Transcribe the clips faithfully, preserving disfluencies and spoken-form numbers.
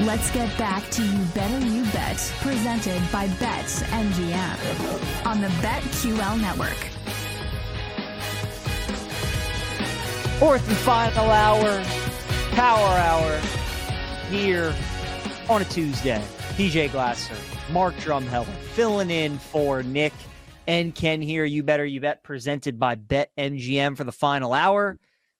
Let's get back to You Better You Bet, presented by Bet M G M on the BetQL Network. Fourth and final hour, power hour, here on a Tuesday. P J Glasser, Mark Drumheller, filling in for Nick and Ken here. You Better You Bet, presented by Bet M G M for the final hour.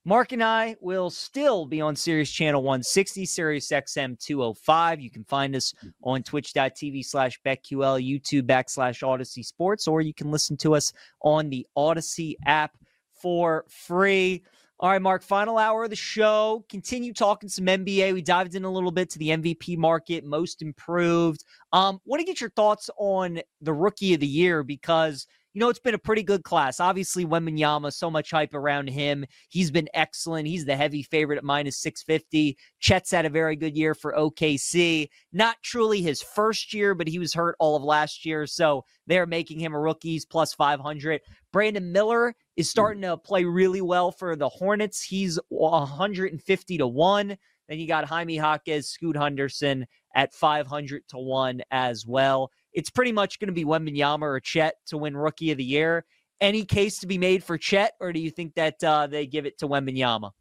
Mark and I will still be on Sirius Channel one sixty, Sirius X M two oh five. You can find us on twitch.tv slash BetQL, YouTube backslash Odyssey Sports, or you can listen to us on the Odyssey app for free. All right, Mark, final hour of the show. Continue talking some N B A. We dived in a little bit to the M V P market, most improved. Um, want to get your thoughts on the Rookie of the Year because – you know, it's been a pretty good class. Obviously, Wembanyama, so much hype around him. He's been excellent. He's the heavy favorite at minus six fifty. Chet's had a very good year for O K C. Not truly his first year, but he was hurt all of last year. So they're making him a rookie. He's plus five hundred. Brandon Miller is starting to play really well for the Hornets. He's one fifty to one. Then you got Jaime Jaquez, Scoot Henderson at five hundred to one as well. It's pretty much going to be Wembanyama or Chet to win Rookie of the Year. Any case to be made for Chet, or do you think that uh, they give it to Wembanyama?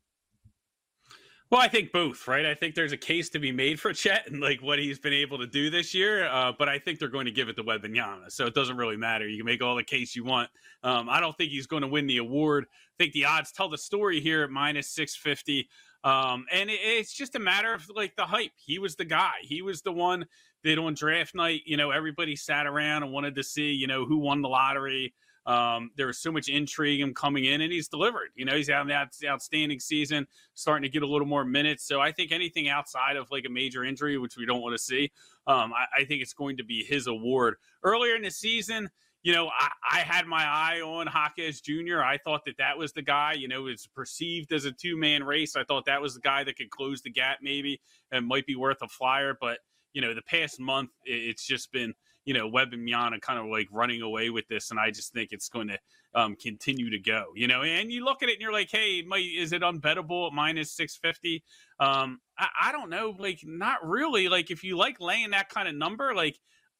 Well, I think both, right? I think there's a case to be made for Chet and like what he's been able to do this year, uh, but I think they're going to give it to Wembanyama, so it doesn't really matter. You can make all the case you want. Um, I don't think he's going to win the award. I think the odds tell the story here at minus six fifty. Um, and it, it's just a matter of like the hype. He was the guy. He was the one that on draft night, you know, everybody sat around and wanted to see, you know, who won the lottery. Um, there was so much intrigue in coming in, and he's delivered. You know, he's having that outstanding season, starting to get a little more minutes. So I think anything outside of like a major injury, which we don't want to see, um, I, I think it's going to be his award. Earlier in the season, you know, I, I had my eye on Hawkins Junior I thought that that was the guy, you know, it's perceived as a two-man race. I thought that was the guy that could close the gap maybe and might be worth a flyer. But, you know, the past month, it's just been, you know, Wembanyama kind of like running away with this. And I just think it's going to um, continue to go, you know, and you look at it and you're like, hey, might, is it unbettable at minus six fifty? Um, I, I don't know. Like, not really. Like, if you like laying that kind of number, like,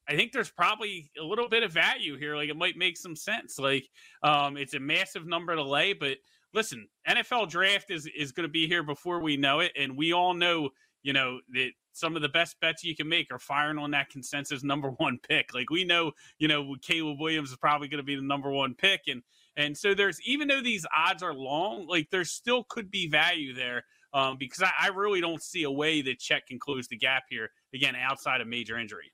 I think there's probably a little bit of value here. Like it might make some sense. Like um, it's a massive number to lay, but listen, N F L draft is, is going to be here before we know it. And we all know, you know, that some of the best bets you can make are firing on that consensus number one pick. Like we know, you know, Caleb Williams is probably going to be the number one pick. And, and so there's, even though these odds are long, like there still could be value there. Um, because I, I really don't see a way that Chet can close the gap here again, outside of major injury.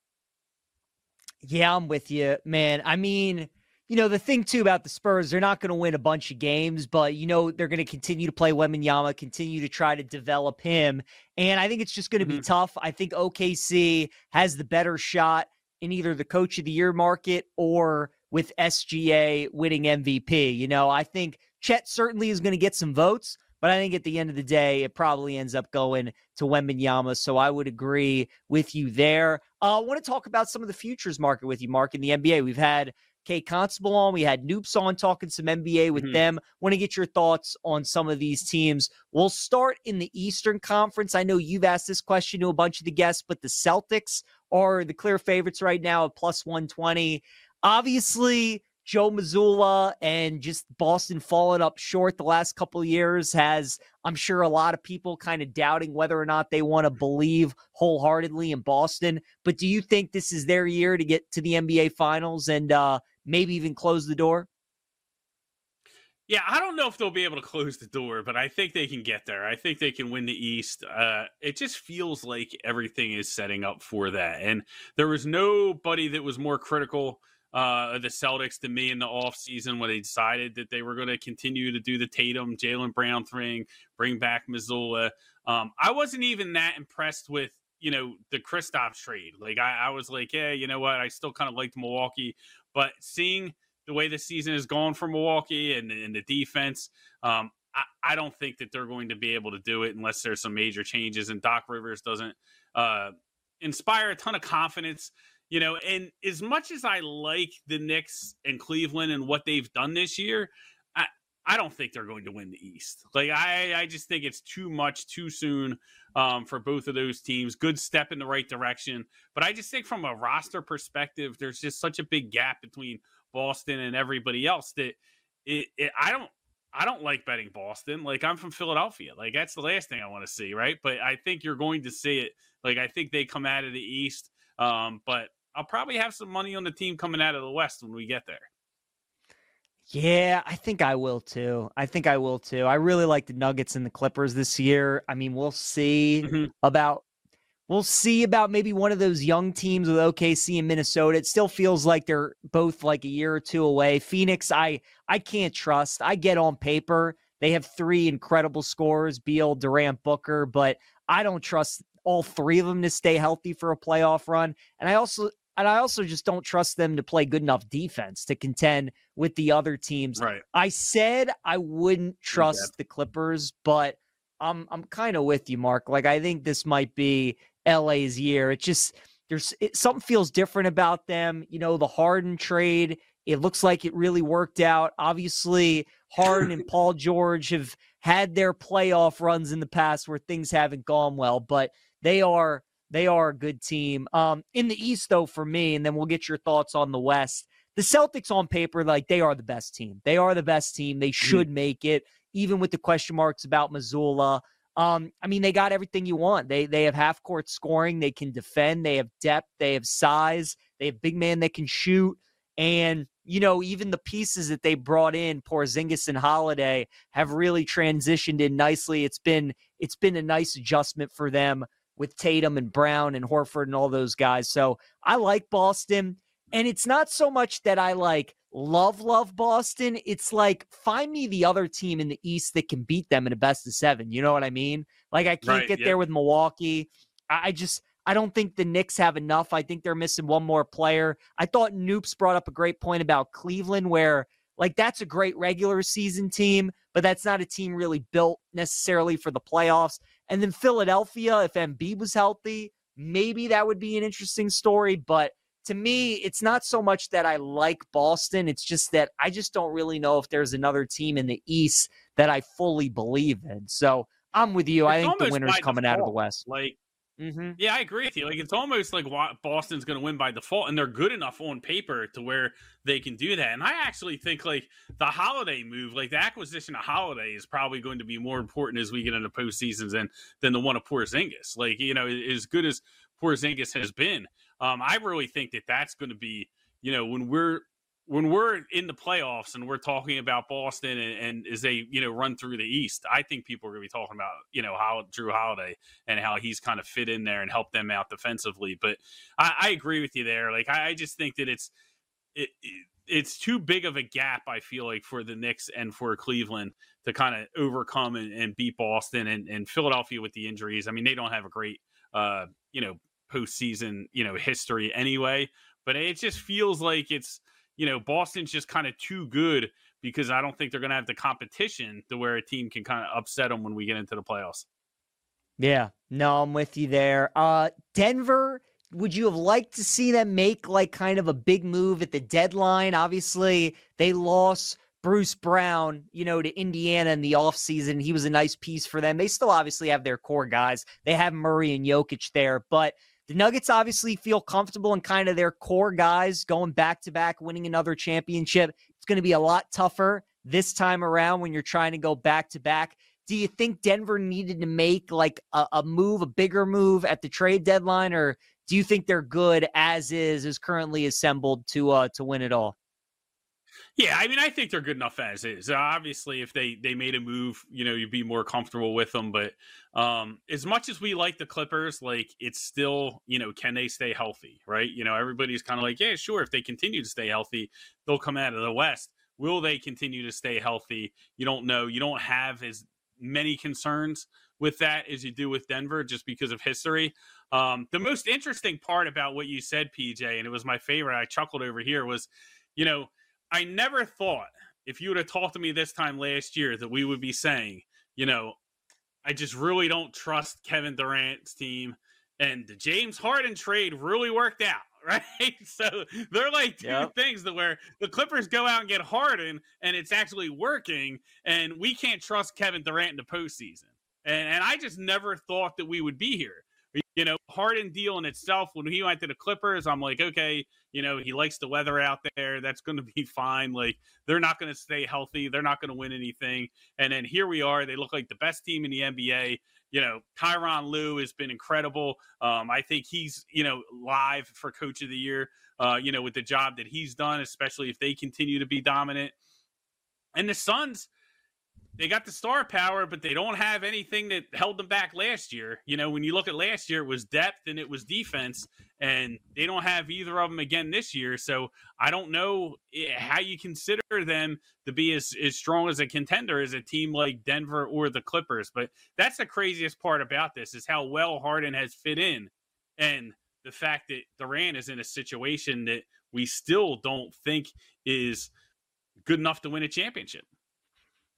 Yeah, I'm with you, man. I mean, you know, the thing, too, about the Spurs, they're not going to win a bunch of games, but, you know, they're going to continue to play Wembanyama, continue to try to develop him. And I think it's just going to mm-hmm. be tough. I think O K C has the better shot in either the Coach of the Year market or with S G A winning M V P. You know, I think Chet certainly is going to get some votes, but I think at the end of the day, it probably ends up going to Wembanyama. So I would agree with you there. Uh, I want to talk about some of the futures market with you, Mark, in the N B A. We've had Kay Constable on. We had Noops on talking some N B A with mm-hmm. them. Want to get your thoughts on some of these teams. We'll start in the Eastern Conference. I know you've asked this question to a bunch of the guests, but the Celtics are the clear favorites right now at plus one twenty. Obviously, Joe Mazzulla and just Boston falling up short the last couple of years has, I'm sure, a lot of people kind of doubting whether or not they want to believe wholeheartedly in Boston. But do you think this is their year to get to the N B A Finals and uh, maybe even close the door? Yeah, I don't know if they'll be able to close the door, but I think they can get there. I think they can win the East. Uh, it just feels like everything is setting up for that. And there was nobody that was more critical Uh, the Celtics to me in the offseason when they decided that they were going to continue to do the Tatum, Jaylen Brown thing, bring back Mazzulla. Um, I wasn't even that impressed with, you know, the Kristaps trade. Like, I, I was like, yeah, hey, you know what? I still kind of liked Milwaukee. But seeing the way the season has gone for Milwaukee and, and the defense, um, I, I don't think that they're going to be able to do it unless there's some major changes. And Doc Rivers doesn't uh, inspire a ton of confidence. You know, and as much as I like the Knicks and Cleveland and what they've done this year, I, I don't think they're going to win the East. Like, I, I just think it's too much too soon um, for both of those teams. Good step in the right direction. But I just think from a roster perspective, there's just such a big gap between Boston and everybody else that it, it, I don't I don't like betting Boston. Like, I'm from Philadelphia. Like, that's the last thing I want to see, right? But I think you're going to see it. Like, I think they come out of the East. Um, but I'll probably have some money on the team coming out of the West when we get there. Yeah, I think I will too. I think I will too. I really like the Nuggets and the Clippers this year. I mean, we'll see mm-hmm. about, we'll see about maybe one of those young teams with O K C and Minnesota. It still feels like they're both like a year or two away. Phoenix, I, I can't trust. I get on paper. They have three incredible scorers, Beal, Durant, Booker, but I don't trust all three of them to stay healthy for a playoff run. And I also, and I also just don't trust them to play good enough defense to contend with the other teams. Right. I said I wouldn't trust yeah. the Clippers, but I'm, I'm kind of with you, Mark. Like, I think this might be L A's year. It just, there's it, something feels different about them. You know, the Harden trade, it looks like it really worked out. Obviously Harden and Paul George have had their playoff runs in the past where things haven't gone well, but They are they are a good team. Um, in the East, though, for me, and then we'll get your thoughts on the West. The Celtics on paper, like, they are the best team. They are the best team. They should mm-hmm. make it, even with the question marks about Mazzulla. Um, I mean, they got everything you want. They they have half-court scoring. They can defend. They have depth. They have size. They have big man that can shoot. And, you know, even the pieces that they brought in, Porzingis and Holiday, have really transitioned in nicely. It's been it's been a nice adjustment for them with Tatum and Brown and Horford and all those guys. So I like Boston, and it's not so much that I like love, love Boston. It's like, find me the other team in the East that can beat them in a best of seven. You know what I mean? Like, I can't right, get yeah. there with Milwaukee. I just, I don't think the Knicks have enough. I think they're missing one more player. I thought Noops brought up a great point about Cleveland, where, like, that's a great regular season team, but that's not a team really built necessarily for the playoffs. And then Philadelphia, if Embiid was healthy, maybe that would be an interesting story. But to me, it's not so much that I like Boston. It's just that I just don't really know if there's another team in the East that I fully believe in. So I'm with you. It's I think the winner's coming default. out of the West. Like, mm-hmm. yeah, I agree with you. Like, it's almost like Boston's going to win by default, and they're good enough on paper to where they can do that. And I actually think, like, the Holiday move, like the acquisition of Holiday, is probably going to be more important as we get into postseasons than than the one of Porzingis. Like, you know, as good as Porzingis has been, um, I really think that that's going to be, you know, when we're when we're in the playoffs and we're talking about Boston and, and as they, you know, run through the East, I think people are going to be talking about, you know, how Jrue Holiday and how he's kind of fit in there and helped them out defensively. But I, I agree with you there. Like, I, I just think that it's, it, it, it's too big of a gap, I feel like, for the Knicks and for Cleveland to kind of overcome and, and beat Boston and, and Philadelphia with the injuries. I mean, they don't have a great, uh, you know, postseason, you know, history anyway, but it just feels like it's, you know, Boston's just kind of too good, because I don't think they're going to have the competition to where a team can kind of upset them when we get into the playoffs. Yeah, no, I'm with you there. Uh, Denver, would you have liked to see them make like kind of a big move at the deadline? Obviously, they lost Bruce Brown, you know, to Indiana in the offseason. He was a nice piece for them. They still obviously have their core guys. They have Murray and Jokic there, but The Nuggets obviously feel comfortable in kind of their core guys going back-to-back, winning another championship. It's going to be a lot tougher this time around when you're trying to go back-to-back. Do you think Denver needed to make like a, a move, a bigger move at the trade deadline, or do you think they're good as is, as currently assembled to uh, to win it all? Yeah, I mean, I think they're good enough as is. Obviously, if they, they made a move, you know, you'd be more comfortable with them. But um, as much as we like the Clippers, like, it's still, you know, can they stay healthy, right? You know, everybody's kind of like, yeah, sure, if they continue to stay healthy, they'll come out of the West. Will they continue to stay healthy? You don't know. You don't have as many concerns with that as you do with Denver just because of history. Um, the most interesting part about what you said, P J, and it was my favorite, I chuckled over here, was, you know, I never thought if you would have talked to me this time last year that we would be saying, you know, I just really don't trust Kevin Durant's team. And the James Harden trade really worked out, right? So they're like two yep. things that where the Clippers go out and get Harden and it's actually working, and we can't trust Kevin Durant in the postseason. And, and I just never thought that we would be here. You know, Harden deal in itself, when he went to the Clippers, I'm like, okay, you know, he likes the weather out there. That's going to be fine. Like, they're not going to stay healthy. They're not going to win anything. And then here we are. They look like the best team in the N B A. You know, Tyronn Lue has been incredible. Um, I think he's, you know, live for Coach of the Year, uh, you know, with the job that he's done, especially if they continue to be dominant. And the Suns, they got the star power, but they don't have anything that held them back last year. You know, when you look at last year, it was depth and it was defense, and they don't have either of them again this year. So I don't know how you consider them to be as, as strong as a contender as a team like Denver or the Clippers. But that's the craziest part about this, is how well Harden has fit in, and the fact that Durant is in a situation that we still don't think is good enough to win a championship.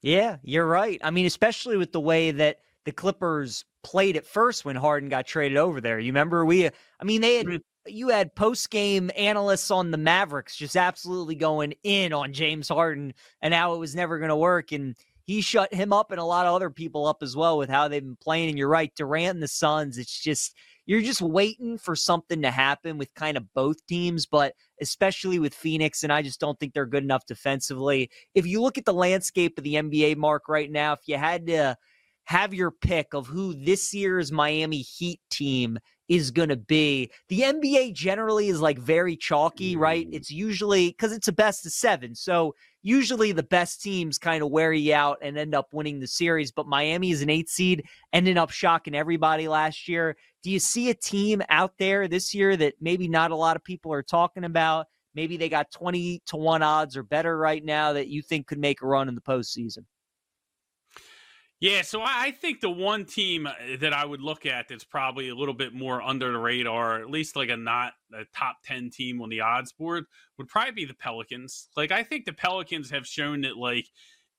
Yeah, you're right. I mean, especially with the way that the Clippers played at first when Harden got traded over there. You remember we, I mean, they had, you had post-game analysts on the Mavericks just absolutely going in on James Harden and how it was never going to work. And he shut him up and a lot of other people up as well with how they've been playing. And you're right, Durant and the Suns, it's just, you're just waiting for something to happen with kind of both teams, but especially with Phoenix, and I just don't think they're good enough defensively. If you look at the landscape of the N B A, Mark, right now, if you had to have your pick of who this year's Miami Heat team is going to be, the N B A generally is like very chalky, right? It's usually, because it's a best of seven, so usually the best teams kind of wear you out and end up winning the series, but Miami is an eight seed, ended up shocking everybody last year. Do you see a team out there this year that maybe not a lot of people are talking about? Maybe they got twenty to one odds or better right now that you think could make a run in the postseason? Yeah, so I think the one team that I would look at that's probably a little bit more under the radar, at least like a not a top ten team on the odds board, would probably be the Pelicans. Like, I think the Pelicans have shown that, like,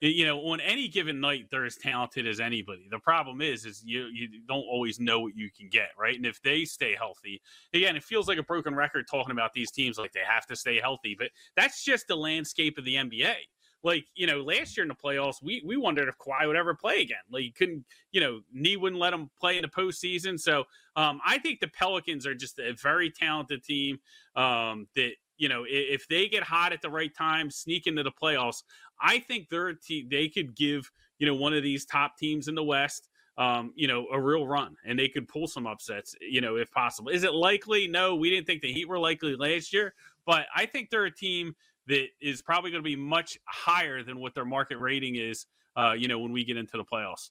you know, on any given night, they're as talented as anybody. The problem is, is you you don't always know what you can get, right? And if they stay healthy, again, it feels like a broken record talking about these teams, like they have to stay healthy, but that's just the landscape of the N B A. Like, you know, last year in the playoffs, we we wondered if Kawhi would ever play again. Like, you couldn't, you know, knee wouldn't let him play in the postseason. So um, I think the Pelicans are just a very talented team um, that, you know, if, if they get hot at the right time, sneak into the playoffs, I think they're a team, they could give, you know, one of these top teams in the West, um, you know, a real run, and they could pull some upsets, you know, if possible. Is it likely? No, we didn't think the Heat were likely last year, but I think they're a team that is probably going to be much higher than what their market rating is, uh, you know, when we get into the playoffs.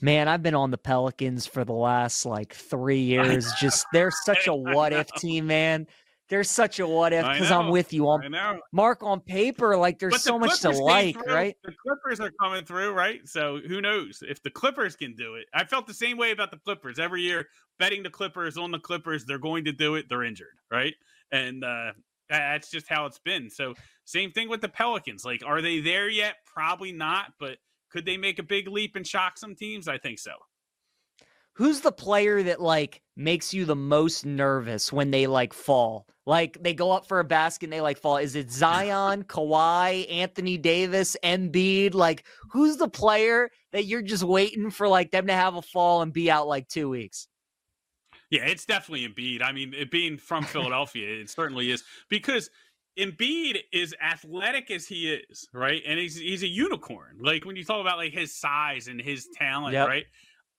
Man, I've been on the Pelicans for the last, like, three years. Just, they're such a what-if team, man. They're such a what-if, because I'm with you. On, Mark, on paper, like, there's so much to like, right? The Clippers are coming through, right? So who knows if the Clippers can do it. I felt the same way about the Clippers. Every year, betting the Clippers on the Clippers, they're going to do it. They're injured, right? And, uh, that's just how it's been. So same thing with the Pelicans. Like, are they there yet? Probably not, but could they make a big leap and shock some teams? I think so. Who's the player that, like, makes you the most nervous when they, like, fall? Like, they go up for a basket and they, like, fall. Is it Zion, Kawhi, Anthony Davis, Embiid? Like, who's the player that you're just waiting for, like, them to have a fall and be out, like, two weeks? Yeah, it's definitely Embiid. I mean, it being from Philadelphia, it certainly is, because Embiid is athletic as he is, right? And he's he's a unicorn. Like, when you talk about like his size and his talent, yep. right?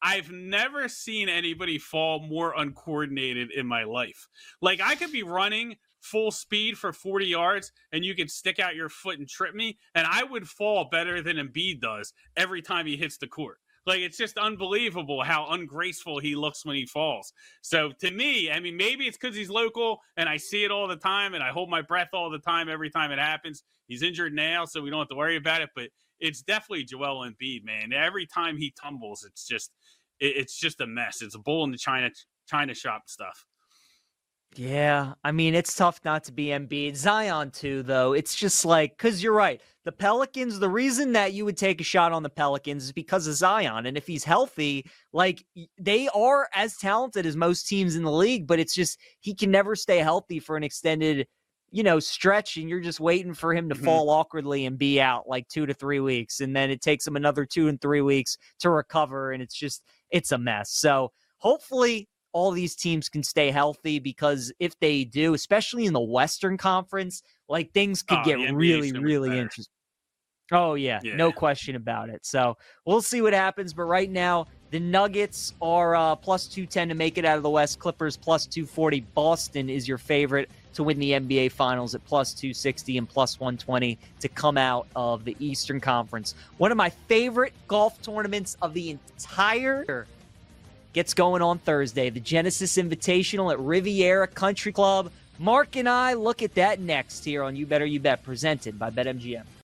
I've never seen anybody fall more uncoordinated in my life. Like, I could be running full speed for forty yards and you could stick out your foot and trip me, and I would fall better than Embiid does every time he hits the court. Like, it's just unbelievable how ungraceful he looks when he falls. So to me, I mean, maybe it's because he's local and I see it all the time and I hold my breath all the time every time it happens. He's injured now, so we don't have to worry about it. But it's definitely Joel Embiid, man. Every time he tumbles, it's just it, it's just a mess. It's a bull in the China China shop stuff. Yeah, I mean, it's tough not to be Embiid. Zion, too, though. It's just like, because you're right. The Pelicans, the reason that you would take a shot on the Pelicans is because of Zion. And if he's healthy, like, they are as talented as most teams in the league, but it's just he can never stay healthy for an extended, you know, stretch. And you're just waiting for him to mm-hmm. fall awkwardly and be out like two to three weeks. And then it takes him another two and three weeks to recover. And it's just, it's a mess. So hopefully all these teams can stay healthy, because if they do, especially in the Western Conference, like, things could oh, get really, really better. Interesting. Oh, yeah, yeah, no question about it. So we'll see what happens. But right now, the Nuggets are uh, plus two ten to make it out of the West. Clippers plus two forty. Boston is your favorite to win the N B A Finals at plus two sixty and plus one twenty to come out of the Eastern Conference. One of my favorite golf tournaments of the entire gets going on Thursday, the Genesis Invitational at Riviera Country Club. Mark and I look at that next here on You Better You Bet, presented by BetMGM.